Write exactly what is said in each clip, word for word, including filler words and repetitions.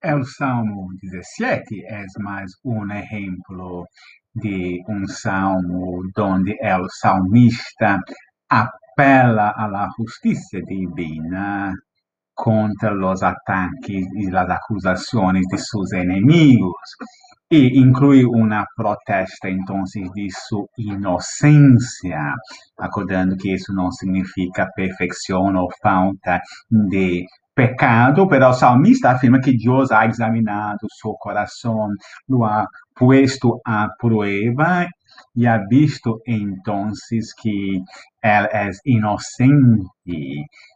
è il Salmo diciassette, è mais un ejemplo de un salmo donde el salmista apela a la justicia divina contra los ataques y las acusaciones de sus enemigos, e incluye una protesta entonces de su inocencia, acordando que eso no significa perfección o falta de pecado, pero el salmista afirma que Dios ha examinado su corazón, lo ha puesto a prueba y ha visto entonces que él es inocente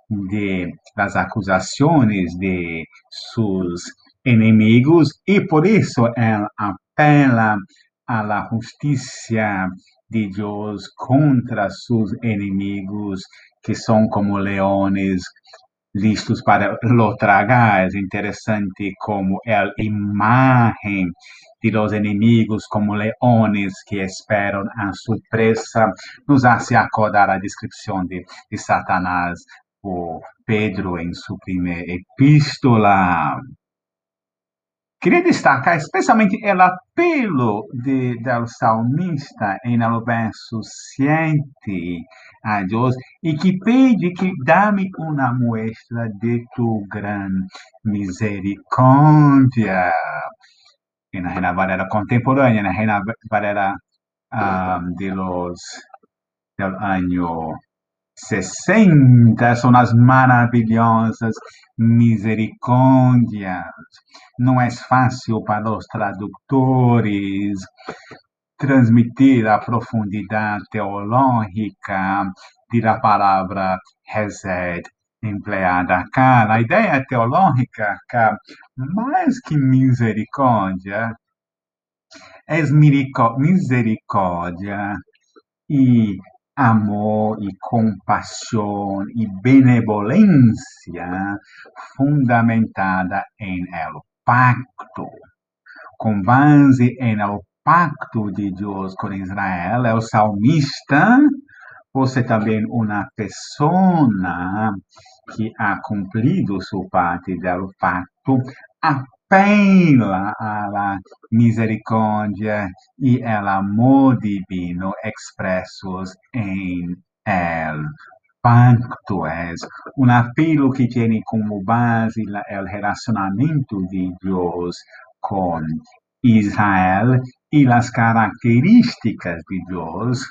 de las acusaciones de sus enemigos, y por eso él apela a la justicia de Dios contra sus enemigos, que son como leones listos para lo tragar. Es interesante como la imagen de los enemigos como leones que esperan a su presa nos hace acordar la descripción de, de Satanás por Pedro en su primera epístola. Quería destacar especialmente el apelo de, del salmista en el verso siete a Dios, y que pide que dame una muestra de tu gran misericordia. En la Reina Valera contemporánea, en la Reina Valera um, de los, del año sesenta, son las maravillosas misericordias. No es fácil para los traductores transmitir la profundidad teológica de la palabra Hesed empleada acá. La idea teológica acá, más que misericordia, es misericordia y amor y compasión y benevolencia fundamentada en el pacto. Con base en el pacto de Dios con Israel, el salmista, o sea, también una persona que ha cumplido su parte del pacto, apela a la misericordia y el amor divino expresos en el pacto. Es un apelo que tiene como base el relacionamiento de Dios con Israel y las características de Dios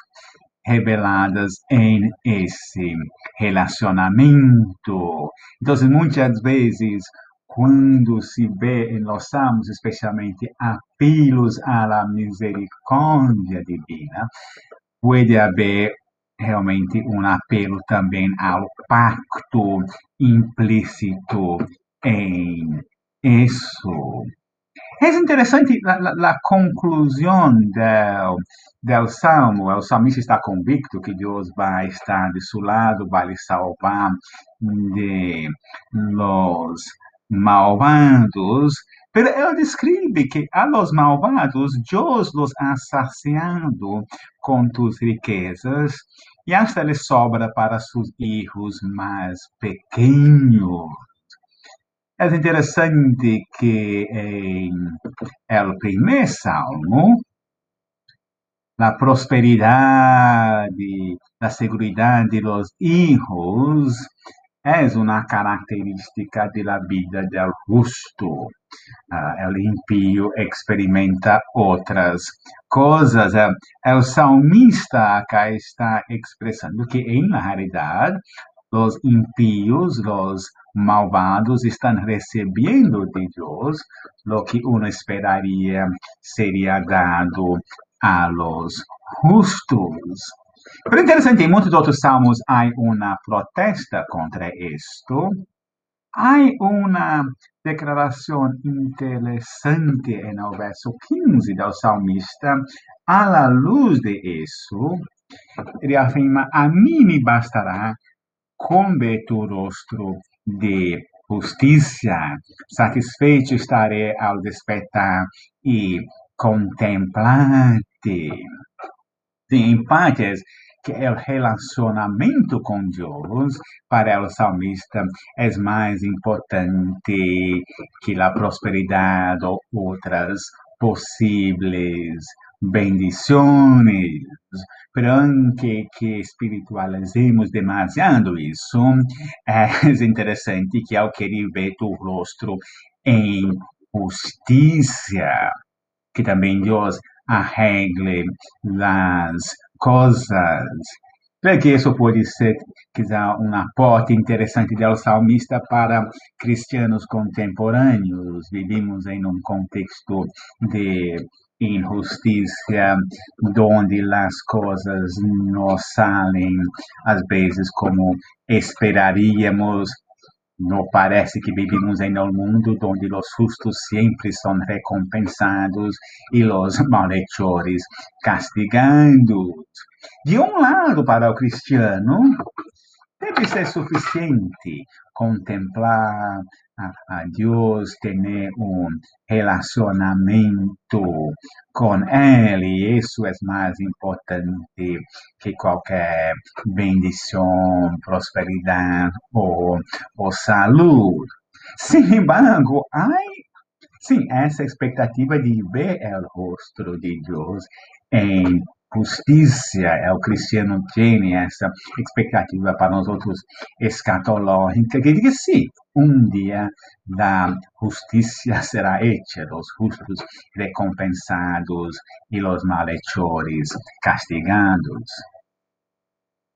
reveladas en ese relacionamiento. Entonces, muchas veces, cuando se ve en los salmos, especialmente apelos a la misericordia divina, puede haber realmente un apelo también al pacto implícito en eso. Es interesante la, la, la conclusión del, del salmo. El salmista está convicto que Dios va a estar de su lado, va a salvar de los malvados, pero él describe que a los malvados Dios los ha saciado con tus riquezas y hasta les sobra para sus hijos más pequeños. Es interesante que en el primer salmo, la prosperidad y la seguridad de los hijos es una característica de la vida del justo. Uh, el impío experimenta otras cosas. Uh, el salmista acá está expresando que en la realidad los impíos, los malvados están recibiendo de Dios lo que uno esperaría sería dado a los justos. Pero interesante, en muchos otros salmos hay una protesta contra esto. Hay una declaración interesante en el verso quince del salmista. A la luz de eso, él afirma, a mí me bastará con ver tu rostro de justicia. Satisfecho estaré al despertar y contemplarte. En parte, o relacionamento com Deus para o salmista é mais importante que a prosperidade ou outras possíveis bendiciones, pero aunque que espiritualicemos demasiado isso, é interessante que ao querer ver tu rosto em justiça, que também Deus arregle as coisas, porque isso pode ser quizá um aporte interessante do salmista para cristianos contemporâneos. Vivimos em um contexto de injusticia, donde las cosas no salen a veces como esperaríamos. No parece que vivimos en un mundo donde los justos siempre son recompensados y los malhechores castigados. De un lado, para el cristiano, debe ser suficiente contemplar a, a Dios, tener un relacionamiento con Él, y eso es más importante que cualquier bendición, prosperidad o, o salud. Sin embargo, hay sí, esa expectativa de ver el rostro de Dios en justicia. El cristiano tiene esa expectativa para nosotros escatológica, que diga sí, un día la justicia será hecha, los justos recompensados y los malhechores castigados.